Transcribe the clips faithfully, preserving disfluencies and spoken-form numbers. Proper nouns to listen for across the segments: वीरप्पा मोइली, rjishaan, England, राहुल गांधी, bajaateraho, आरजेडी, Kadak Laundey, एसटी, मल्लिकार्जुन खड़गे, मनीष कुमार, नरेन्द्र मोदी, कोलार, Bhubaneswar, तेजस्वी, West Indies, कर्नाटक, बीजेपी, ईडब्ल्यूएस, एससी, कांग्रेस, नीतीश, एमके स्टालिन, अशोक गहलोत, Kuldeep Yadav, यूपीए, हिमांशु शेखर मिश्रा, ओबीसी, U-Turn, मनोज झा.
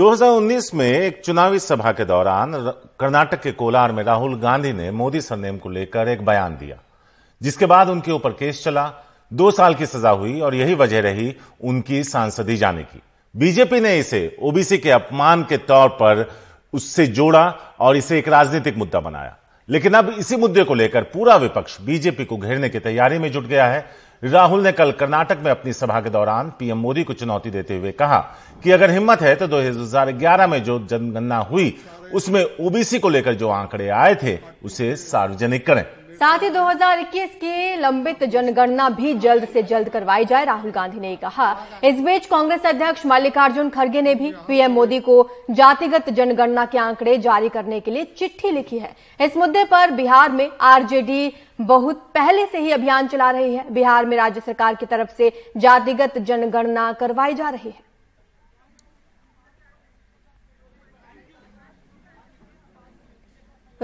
दो हज़ार उन्नीस में एक चुनावी सभा के दौरान कर्नाटक के कोलार में राहुल गांधी ने मोदी सरनेम को लेकर एक बयान दिया, जिसके बाद उनके ऊपर केस चला, दो साल की सजा हुई और यही वजह रही उनकी सांसदी जाने की। बीजेपी ने इसे ओबीसी के अपमान के तौर पर उससे जोड़ा और इसे एक राजनीतिक मुद्दा बनाया। लेकिन अब इसी मुद्दे को लेकर पूरा विपक्ष बीजेपी को घेरने की तैयारी में जुट गया है। राहुल ने कल कर्नाटक में अपनी सभा के दौरान पीएम मोदी को चुनौती देते हुए कहा कि अगर हिम्मत है तो दो हज़ार ग्यारह में जो जनगणना हुई उसमें ओबीसी को लेकर जो आंकड़े आए थे उसे सार्वजनिक करें। साथ ही दो हज़ार इक्कीस की लंबित जनगणना भी जल्द से जल्द करवाई जाए, राहुल गांधी ने कहा। इस बीच कांग्रेस अध्यक्ष मल्लिकार्जुन खड़गे ने भी पीएम मोदी को जातिगत जनगणना के आंकड़े जारी करने के लिए चिट्ठी लिखी है। इस मुद्दे पर बिहार में आरजेडी बहुत पहले से ही अभियान चला रही है। बिहार में राज्य सरकार की तरफ से जातिगत जनगणना करवाई जा रही है।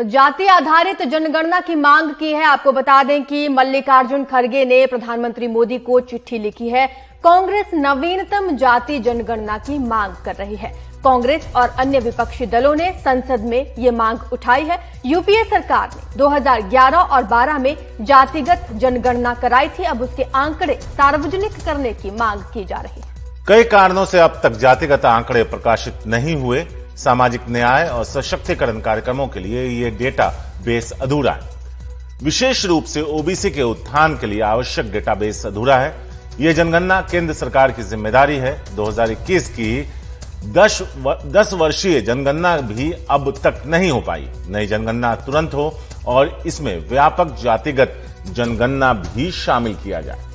जाति आधारित जनगणना की मांग की है। आपको बता दें कि मल्लिकार्जुन खड़गे ने प्रधानमंत्री मोदी को चिट्ठी लिखी है। कांग्रेस नवीनतम जाति जनगणना की मांग कर रही है। कांग्रेस और अन्य विपक्षी दलों ने संसद में ये मांग उठाई है। यूपीए सरकार ने दो हज़ार ग्यारह और बारह में जातिगत जनगणना कराई थी। अब उसके आंकड़े सार्वजनिक करने की मांग की जा रही है। कई कारणों से अब तक जातिगत आंकड़े प्रकाशित नहीं हुए। सामाजिक न्याय और सशक्तिकरण कार्यक्रमों के लिए ये डेटा बेस अधूरा है। विशेष रूप से ओबीसी के उत्थान के लिए आवश्यक डेटा बेस अधूरा है। यह जनगणना केंद्र सरकार की जिम्मेदारी है। दो हज़ार इक्कीस की दस वर्षीय जनगणना भी अब तक नहीं हो पाई। नई जनगणना तुरंत हो और इसमें व्यापक जातिगत जनगणना भी शामिल किया जाए।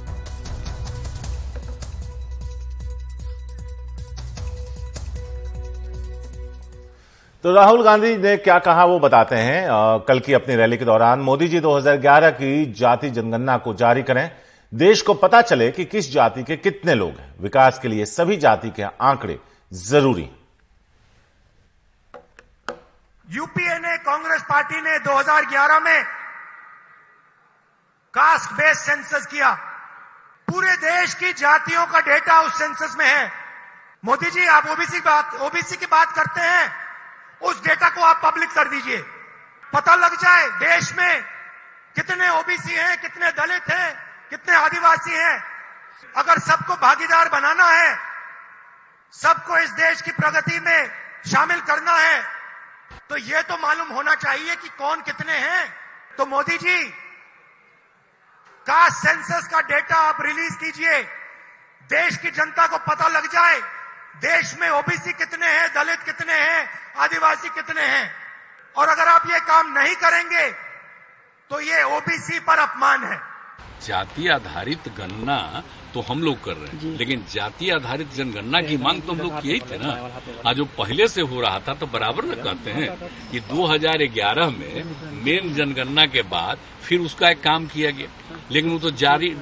तो राहुल गांधी ने क्या कहा वो बताते हैं। आ, कल की अपनी रैली के दौरान मोदी जी दो हज़ार ग्यारह की जाति जनगणना को जारी करें, देश को पता चले कि किस जाति के कितने लोग हैं। विकास के लिए सभी जाति के आंकड़े जरूरी। यूपीए ने, कांग्रेस पार्टी ने दो हज़ार ग्यारह में कास्ट बेस्ड सेंसस किया। पूरे देश की जातियों का डेटा उस सेंसस में है। मोदी जी आप ओबीसी बात ओबीसी की बात करते हैं, उस डेटा को आप पब्लिक कर दीजिए। पता लग जाए देश में कितने ओबीसी हैं, कितने दलित हैं, कितने आदिवासी हैं। अगर सबको भागीदार बनाना है, सबको इस देश की प्रगति में शामिल करना है, तो यह तो मालूम होना चाहिए कि कौन कितने हैं। तो मोदी जी कास्ट सेंसस का डेटा आप रिलीज कीजिए। देश की जनता को पता लग जाए देश में ओबीसी कितने हैं, दलित कितने हैं, आदिवासी कितने हैं। और अगर आप ये काम नहीं करेंगे तो ये ओबीसी पर अपमान है। जाति आधारित गणना तो हम लोग कर रहे हैं, लेकिन जाति आधारित जनगणना की मांग तो हम लोग किए थे ना। आज जो पहले से हो रहा था तो बराबर में कहते हैं कि दो हज़ार ग्यारह में मेन जनगणना के बाद फिर उसका एक काम किया गया, लेकिन वो तो जारी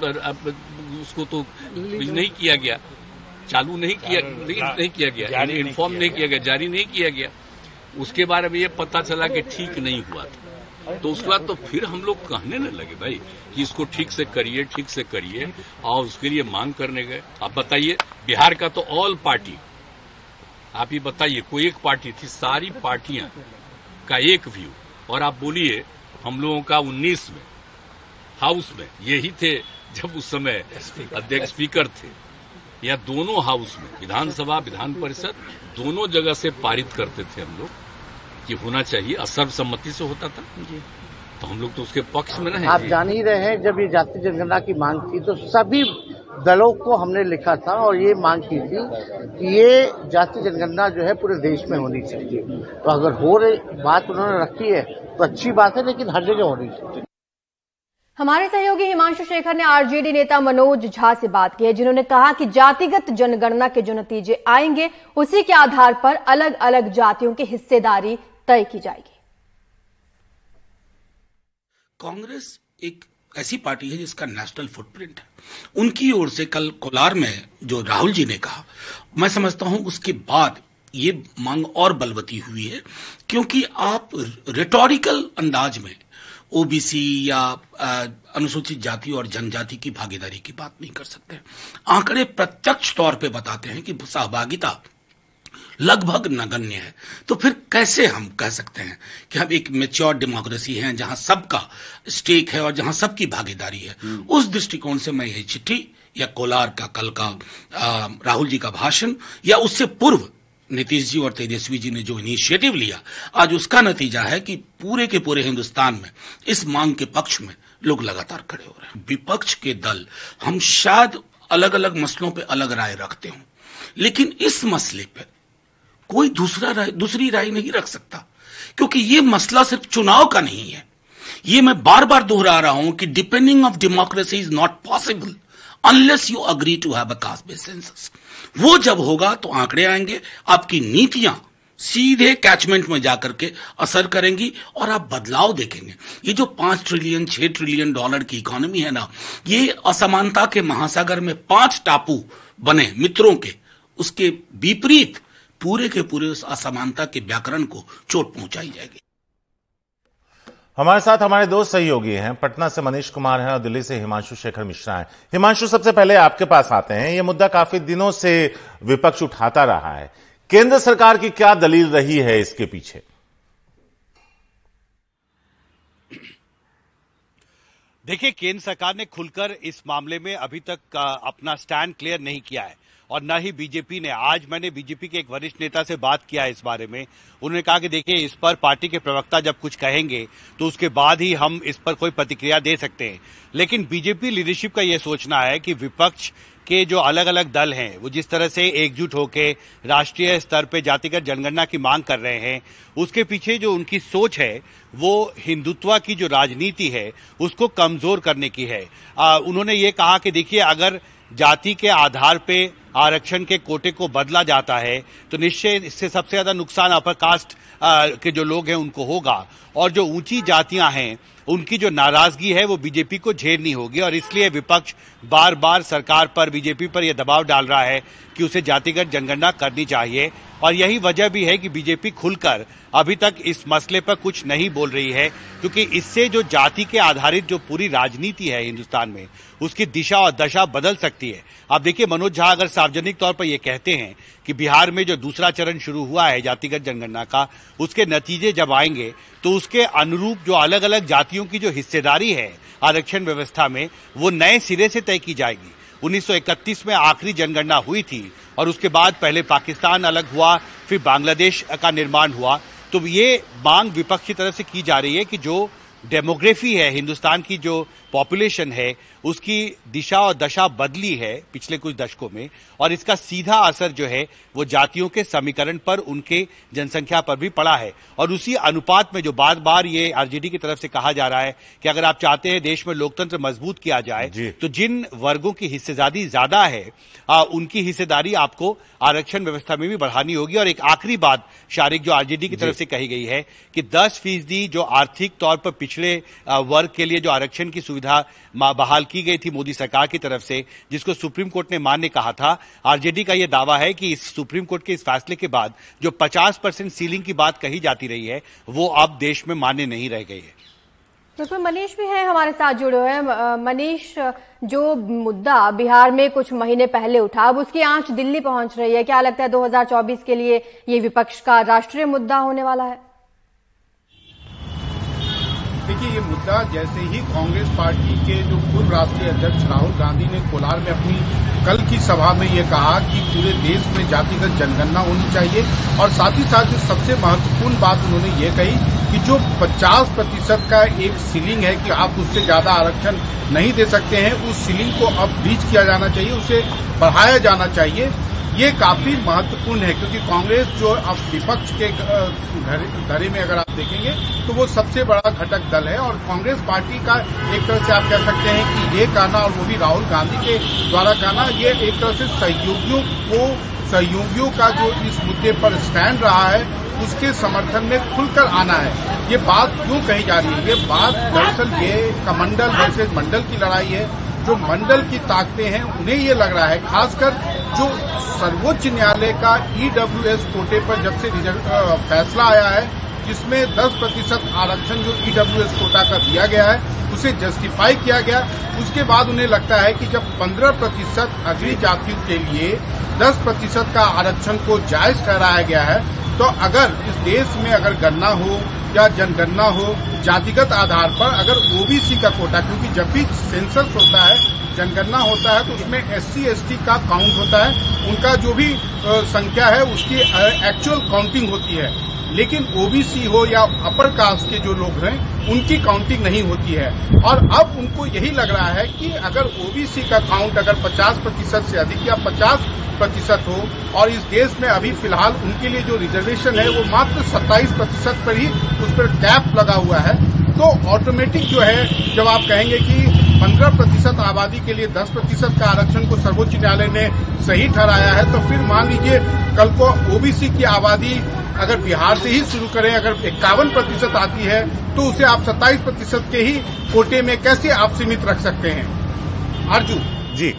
उसको तो नहीं किया गया, चालू नहीं किया नहीं किया गया इन्फॉर्म नहीं किया गया, जारी नहीं किया गया। उसके बारे में ये पता चला कि ठीक नहीं हुआ था, तो उसके बाद तो फिर हम लोग कहने न लगे भाई कि इसको ठीक से करिए, ठीक से करिए, और उसके लिए मांग करने गए। आप बताइए बिहार का तो ऑल पार्टी, आप ये बताइए कोई एक पार्टी थी? सारी पार्टियां का एक व्यू। और आप बोलिए हम लोगों का उन्नीस में हाउस में यही थे, जब उस समय अध्यक्ष स्पीकर थे, या दोनों हाउस में विधानसभा विधान परिषद दोनों जगह से पारित करते थे हम लोग कि होना चाहिए, सर्वसम्मति से होता था, तो हम लोग तो उसके पक्ष में रहे। आप जान ही रहे हैं जब ये जाति जनगणना की मांग थी तो सभी दलों को हमने लिखा था और ये मांग की थी कि ये जाति जनगणना जो है पूरे देश में होनी चाहिए। तो अगर हो रही बात उन्होंने रखी है तो अच्छी बात है, लेकिन हर जगह होनी चाहिए। हमारे सहयोगी हिमांशु शेखर ने आरजेडी नेता मनोज झा से बात की है, जिन्होंने कहा कि जातिगत जनगणना के जो नतीजे आएंगे उसी के आधार पर अलग अलग जातियों की हिस्सेदारी तय की जाएगी। कांग्रेस एक ऐसी पार्टी है जिसका नेशनल फुटप्रिंट है। उनकी ओर से कल कोलार में जो राहुल जी ने कहा, मैं समझता हूं उसके बाद ये मांग और बलवती हुई है, क्योंकि आप रेटोरिकल अंदाज में ओबीसी या अनुसूचित जाति और जनजाति की भागीदारी की बात नहीं कर सकते। आंकड़े प्रत्यक्ष तौर पे बताते हैं कि सहभागिता लगभग नगण्य है। तो फिर कैसे हम कह सकते हैं कि हम एक मेच्योर डेमोक्रेसी हैं जहां सबका स्टेक है और जहां सबकी भागीदारी है। उस दृष्टिकोण से मैं यही चिट्ठी या कोलार का कल का आ, राहुल जी का भाषण या उससे पूर्व नीतीश जी और तेजस्वी जी ने जो इनिशिएटिव लिया, आज उसका नतीजा है कि पूरे के पूरे हिंदुस्तान में इस मांग के पक्ष में लोग लगातार खड़े हो रहे हैं। विपक्ष के दल हम शायद अलग अलग मसलों पे अलग राय रखते हों, लेकिन इस मसले पे कोई दूसरा राय दूसरी राय नहीं रख सकता, क्योंकि ये मसला सिर्फ चुनाव का नहीं है। ये मैं बार बार दोहरा रहा हूं कि depending of democracy is not possible unless you agree to have a caste based census. वो जब होगा तो आंकड़े आएंगे, आपकी नीतियां सीधे कैचमेंट में जाकर के असर करेंगी और आप बदलाव देखेंगे। ये जो पांच ट्रिलियन छह ट्रिलियन डॉलर की इकोनॉमी है ना, ये असमानता के महासागर में पांच टापू बने मित्रों के, उसके विपरीत पूरे के पूरे उस असमानता के व्याकरण को चोट पहुंचाई जाएगी। हमारे साथ हमारे दो सहयोगी हैं, पटना से मनीष कुमार हैं और दिल्ली से हिमांशु शेखर मिश्रा हैं। हिमांशु, सबसे पहले आपके पास आते हैं। ये मुद्दा काफी दिनों से विपक्ष उठाता रहा है, केंद्र सरकार की क्या दलील रही है इसके पीछे? देखिए, केंद्र सरकार ने खुलकर इस मामले में अभी तक अपना स्टैंड क्लियर नहीं किया है और ना ही बीजेपी ने। आज मैंने बीजेपी के एक वरिष्ठ नेता से बात किया इस बारे में। उन्होंने कहा कि देखिए, इस पर पार्टी के प्रवक्ता जब कुछ कहेंगे तो उसके बाद ही हम इस पर कोई प्रतिक्रिया दे सकते हैं। लेकिन बीजेपी लीडरशिप का यह सोचना है कि विपक्ष के जो अलग अलग दल हैं, वो जिस तरह से एकजुट होकर राष्ट्रीय स्तर पर जातिगत जनगणना की मांग कर रहे हैं, उसके पीछे जो उनकी सोच है वो हिंदुत्व की जो राजनीति है उसको कमजोर करने की है। आ, उन्होंने ये कहा कि देखिए, अगर जाति के आधार पे आरक्षण के कोटे को बदला जाता है तो निश्चय इससे सबसे ज्यादा नुकसान अपर कास्ट के जो लोग हैं उनको होगा और जो ऊंची जातियां हैं उनकी जो नाराजगी है वो बीजेपी को झेलनी होगी। और इसलिए विपक्ष बार बार सरकार पर, बीजेपी पर यह दबाव डाल रहा है कि उसे जातिगत जनगणना करनी चाहिए। और यही वजह भी है कि बीजेपी खुलकर अभी तक इस मसले पर कुछ नहीं बोल रही है, क्योंकि इससे जो जाति के आधारित जो पूरी राजनीति है हिंदुस्तान में उसकी दिशा और दशा बदल सकती है। आप देखिए, मनोज झा अगर सार्वजनिक तौर पर यह कहते हैं कि बिहार में जो दूसरा चरण शुरू हुआ है जातिगत जनगणना का, उसके नतीजे जब आएंगे तो उसके अनुरूप जो अलग अलग जातियों की जो हिस्सेदारी है आरक्षण व्यवस्था में वो नए सिरे से तय की जाएगी। उन्नीस सौ इकतीस में आखिरी जनगणना हुई थी और उसके बाद पहले पाकिस्तान अलग हुआ, फिर बांग्लादेश का निर्माण हुआ। तो ये मांग विपक्ष की तरफ से की जा रही है कि जो डेमोग्राफी है हिंदुस्तान की, जो पॉपुलेशन है उसकी दिशा और दशा बदली है पिछले कुछ दशकों में और इसका सीधा असर जो है वो जातियों के समीकरण पर, उनके जनसंख्या पर भी पड़ा है। और उसी अनुपात में जो बार बार ये आरजेडी की तरफ से कहा जा रहा है कि अगर आप चाहते हैं देश में लोकतंत्र मजबूत किया जाए तो जिन वर्गों की हिस्सेदारी ज्यादा है आ, उनकी हिस्सेदारी आपको आरक्षण व्यवस्था में भी बढ़ानी होगी। और एक आखिरी बात शारिक, जो आरजेडी की तरफ से कही गई है कि दस फीसदी जो आर्थिक तौर पर पिछड़े वर्ग के लिए जो आरक्षण की सुविधा बहाल की गई थी मोदी सरकार की तरफ से, जिसको सुप्रीम कोर्ट ने मानने कहा था, आरजेडी का यह दावा है कि इस सुप्रीम कोर्ट के इस फैसले के बाद जो पचास परसेंट सीलिंग की बात कही जाती रही है वो अब देश में मान्य नहीं रह गई है। उसमें मनीष भी है हमारे साथ जुड़े हुए हैं। मनीष, जो मुद्दा बिहार में कुछ महीने पहले उठा, अब उसकी आंच दिल्ली पहुंच रही है। क्या लगता है दो हजार चौबीस के लिए ये विपक्ष का राष्ट्रीय मुद्दा होने वाला है? देखिए, ये मुद्दा जैसे ही कांग्रेस पार्टी के जो पूर्व राष्ट्रीय अध्यक्ष राहुल गांधी ने कोलार में अपनी कल की सभा में ये कहा कि पूरे देश में जातिगत जनगणना होनी चाहिए, और साथ ही साथ जो सबसे महत्वपूर्ण बात उन्होंने ये कही कि जो पचास प्रतिशत का एक सीलिंग है कि आप उससे ज्यादा आरक्षण नहीं दे सकते हैं, उस सीलिंग को अब ब्रीच किया जाना चाहिए, उसे बढ़ाया जाना चाहिए। ये काफी महत्वपूर्ण है, क्योंकि कांग्रेस जो अब विपक्ष के घरे में अगर आप देखेंगे तो वो सबसे बड़ा घटक दल है और कांग्रेस पार्टी का एक तरह से आप कह सकते हैं कि ये कहना, और वो भी राहुल गांधी के द्वारा कहना, ये एक तरह से सहयोगियों को सहयोगियों का जो इस मुद्दे पर स्टैंड रहा है उसके समर्थन में खुलकर आना है। ये बात क्यों कही जा रही है? ये बात दरअसल ये कमंडल वर्सेज मंडल की लड़ाई है। जो मंडल की ताकतें हैं उन्हें ये लग रहा है, खासकर जो सर्वोच्च न्यायालय का ईडब्ल्यूएस कोटे पर जब से फैसला आया है, जिसमें दस प्रतिशत आरक्षण जो ईडब्ल्यूएस कोटा का दिया गया है उसे जस्टिफाई किया गया, उसके बाद उन्हें लगता है कि जब पंद्रह प्रतिशत अगली जातियों के लिए दस प्रतिशत का आरक्षण को जायज ठहराया गया है, तो अगर इस देश में अगर गणना हो या जनगणना हो जातिगत आधार पर, अगर ओबीसी का कोटा, क्योंकि जब भी सेंसस होता है, जनगणना होता है, तो उसमें एससी एसटी का काउंट होता है, उनका जो भी संख्या है उसकी एक्चुअल काउंटिंग होती है, लेकिन ओबीसी हो या अपर कास्ट के जो लोग हैं उनकी काउंटिंग नहीं होती है। और अब उनको यही लग रहा है कि अगर ओबीसी का काउंट अगर पचास प्रतिशत से अधिक या पचास प्रतिशत हो, और इस देश में अभी फिलहाल उनके लिए जो रिजर्वेशन है वो मात्र सत्ताईस प्रतिशत पर ही, उस पर कैप लगा हुआ है, तो ऑटोमेटिक जो है, जब आप कहेंगे कि पंद्रह प्रतिशत आबादी के लिए दस प्रतिशत का आरक्षण को सर्वोच्च न्यायालय ने सही ठहराया है, तो फिर मान लीजिए कल को ओबीसी की आबादी अगर बिहार से ही शुरू करें, अगर इक्यावन प्रतिशत आती है तो उसे आप सत्ताईस प्रतिशत के ही कोटे में कैसे आप सीमित रख सकते हैं। अर्जु जी,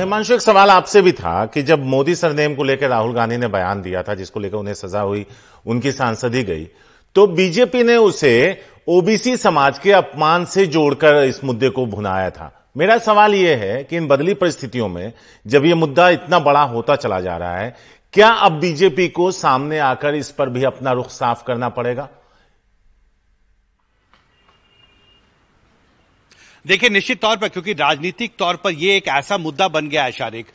हिमांशु, एक सवाल आपसे भी था कि जब मोदी सरनेम को लेकर राहुल गांधी ने बयान दिया था, जिसको लेकर उन्हें सजा हुई, उनकी सांसदी गई, तो बीजेपी ने उसे ओबीसी समाज के अपमान से जोड़कर इस मुद्दे को भुनाया था। मेरा सवाल यह है कि इन बदली परिस्थितियों में जब यह मुद्दा इतना बड़ा होता चला जा रहा है, क्या अब बीजेपी को सामने आकर इस पर भी अपना रुख साफ करना पड़ेगा? देखिए, निश्चित तौर पर, क्योंकि राजनीतिक तौर पर यह एक ऐसा मुद्दा बन गया है शारिक,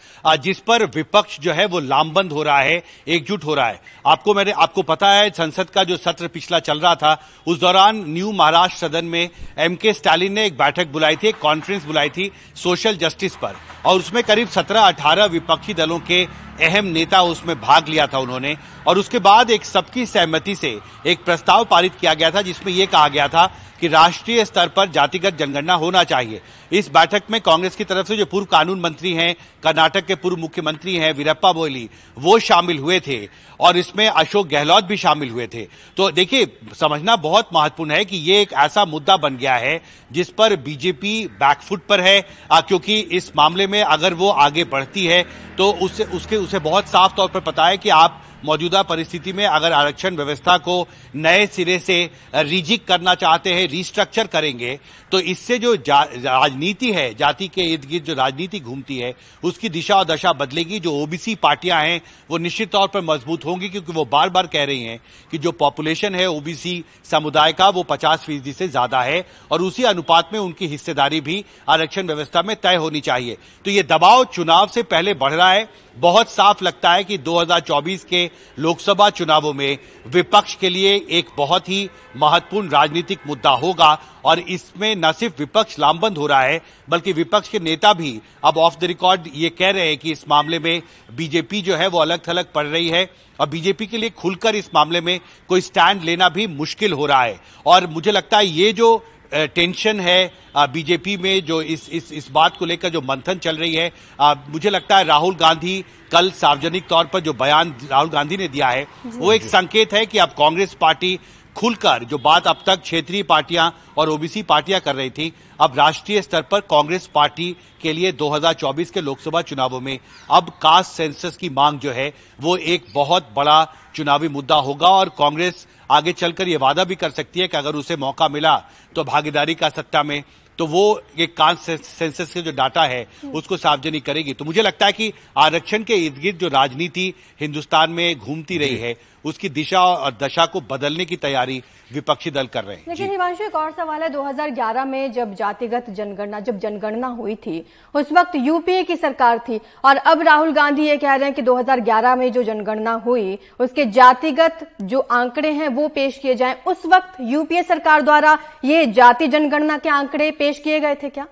जिस पर विपक्ष जो है वो लामबंद हो रहा है, एकजुट हो रहा है। आपको मैंने आपको पता है, संसद का जो सत्र पिछला चल रहा था, उस दौरान न्यू महाराष्ट्र सदन में एमके स्टालिन ने एक बैठक बुलाई थी, एक कॉन्फ्रेंस बुलाई थी सोशल जस्टिस पर, और उसमें करीब सत्रह अठारह विपक्षी दलों के अहम नेता उसमें भाग लिया था उन्होंने, और उसके बाद एक सबकी सहमति से एक प्रस्ताव पारित किया गया था, जिसमें यह कहा गया था कि राष्ट्रीय स्तर पर जातिगत जनगणना होना चाहिए। इस बैठक में कांग्रेस की तरफ से जो पूर्व कानून मंत्री हैं, कर्नाटक के पूर्व मुख्यमंत्री हैं वीरप्पा मोइली, वो शामिल हुए थे, और इसमें अशोक गहलोत भी शामिल हुए थे। तो देखिए, समझना बहुत महत्वपूर्ण है कि ये एक ऐसा मुद्दा बन गया है जिस पर बीजेपी बैकफुट पर है, क्योंकि इस मामले में अगर वो आगे बढ़ती है तो उससे उसके उसे बहुत साफ तौर पर पता है कि आप मौजूदा परिस्थिति में अगर आरक्षण व्यवस्था को नए सिरे से रिजिक करना चाहते हैं, रिस्ट्रक्चर करेंगे, तो इससे जो राजनीति है, जाति के इर्द गिर्द जो राजनीति घूमती है, उसकी दिशा और दशा बदलेगी। जो ओबीसी पार्टियां हैं वो निश्चित तौर पर मजबूत होंगी, क्योंकि वो बार बार कह रही हैं कि जो पॉपुलेशन है ओबीसी समुदाय का, वो पचास फीसदी से ज्यादा है, और उसी अनुपात में उनकी हिस्सेदारी भी आरक्षण व्यवस्था में तय होनी चाहिए। तो ये दबाव चुनाव से पहले बढ़ रहा है। बहुत साफ लगता है कि दो हज़ार चौबीस के लोकसभा चुनावों में विपक्ष के लिए एक बहुत ही महत्वपूर्ण राजनीतिक मुद्दा होगा, और इसमें न सिर्फ विपक्ष लामबंद हो रहा है, बल्कि विपक्ष के नेता भी अब ऑफ द रिकॉर्ड ये कह रहे हैं कि इस मामले में बीजेपी जो है वो अलग थलग पड़ रही है, और बीजेपी के लिए खुलकर इस मामले में कोई स्टैंड लेना भी मुश्किल हो रहा है। और मुझे लगता है ये जो टेंशन है बीजेपी में, जो इस इस इस बात को लेकर जो मंथन चल रही है, आ, मुझे लगता है राहुल गांधी कल सार्वजनिक तौर पर जो बयान राहुल गांधी ने दिया है वो एक संकेत है कि अब कांग्रेस पार्टी खुलकर, जो बात अब तक क्षेत्रीय पार्टियां और ओबीसी पार्टियां कर रही थी, अब राष्ट्रीय स्तर पर कांग्रेस पार्टी के लिए दो हज़ार चौबीस के लोकसभा चुनावों में अब कास्ट सेंसस की मांग जो है वो एक बहुत बड़ा चुनावी मुद्दा होगा, और कांग्रेस आगे चलकर ये वादा भी कर सकती है कि अगर उसे मौका मिला तो भागीदारी का सत्ता में, तो वो ये कास्ट सेंसस के जो डाटा है उसको सार्वजनिक करेगी। तो मुझे लगता है कि आरक्षण के इर्द गिर्द जो राजनीति हिंदुस्तान में घूमती रही है, उसकी दिशा और दशा को बदलने की तैयारी विपक्षी दल कर रहे हैं। लेकिन हिमांशु, एक और सवाल है, दो हज़ार ग्यारह में जब जातिगत जनगणना जब जनगणना हुई थी, उस वक्त यूपीए की सरकार थी, और अब राहुल गांधी ये कह रहे हैं कि दो हज़ार ग्यारह में जो जनगणना हुई उसके जातिगत जो आंकड़े हैं वो पेश किए जाएं। उस वक्त यूपीए सरकार द्वारा ये जाति जनगणना के आंकड़े पेश किए गए थे क्या?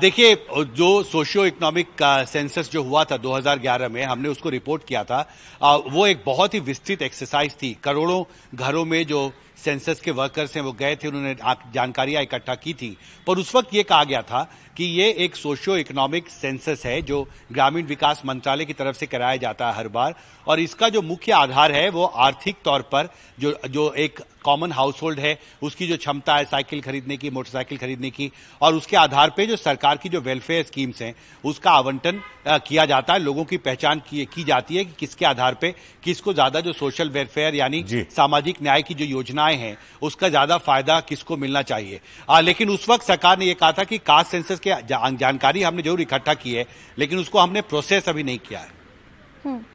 देखिए, जो सोशियो इकोनॉमिक सेंसस जो हुआ था दो हज़ार ग्यारह में, हमने उसको रिपोर्ट किया था, आ, वो एक बहुत ही विस्तृत एक्सरसाइज थी। करोड़ों घरों में जो सेंसस के वर्कर्स हैं वो गए थे, उन्होंने जानकारियां इकट्ठा की थी, पर उस वक्त ये कहा गया था कि ये एक सोशियो इकोनॉमिक सेंसस है जो ग्रामीण विकास मंत्रालय की तरफ से कराया जाता है हर बार, और इसका जो मुख्य आधार है वो आर्थिक तौर पर जो जो एक कॉमन हाउस होल्ड है उसकी जो क्षमता है साइकिल खरीदने की, मोटरसाइकिल खरीदने की, और उसके आधार पर जो सरकार की जो वेलफेयर स्कीम्स हैं उसका आवंटन किया जाता है। लोगों की पहचान की, की जाती है कि किसके आधार पर किसको ज्यादा जो सोशल वेलफेयर यानी सामाजिक न्याय की जो योजनाएं आए हैं उसका ज्यादा फायदा किसको मिलना चाहिए। आ, लेकिन उस वक्त सरकार ने यह कहा था कि कास्ट सेंसस की जा, जानकारी हमने जरूर इकट्ठा की है, लेकिन उसको हमने प्रोसेस अभी नहीं किया है।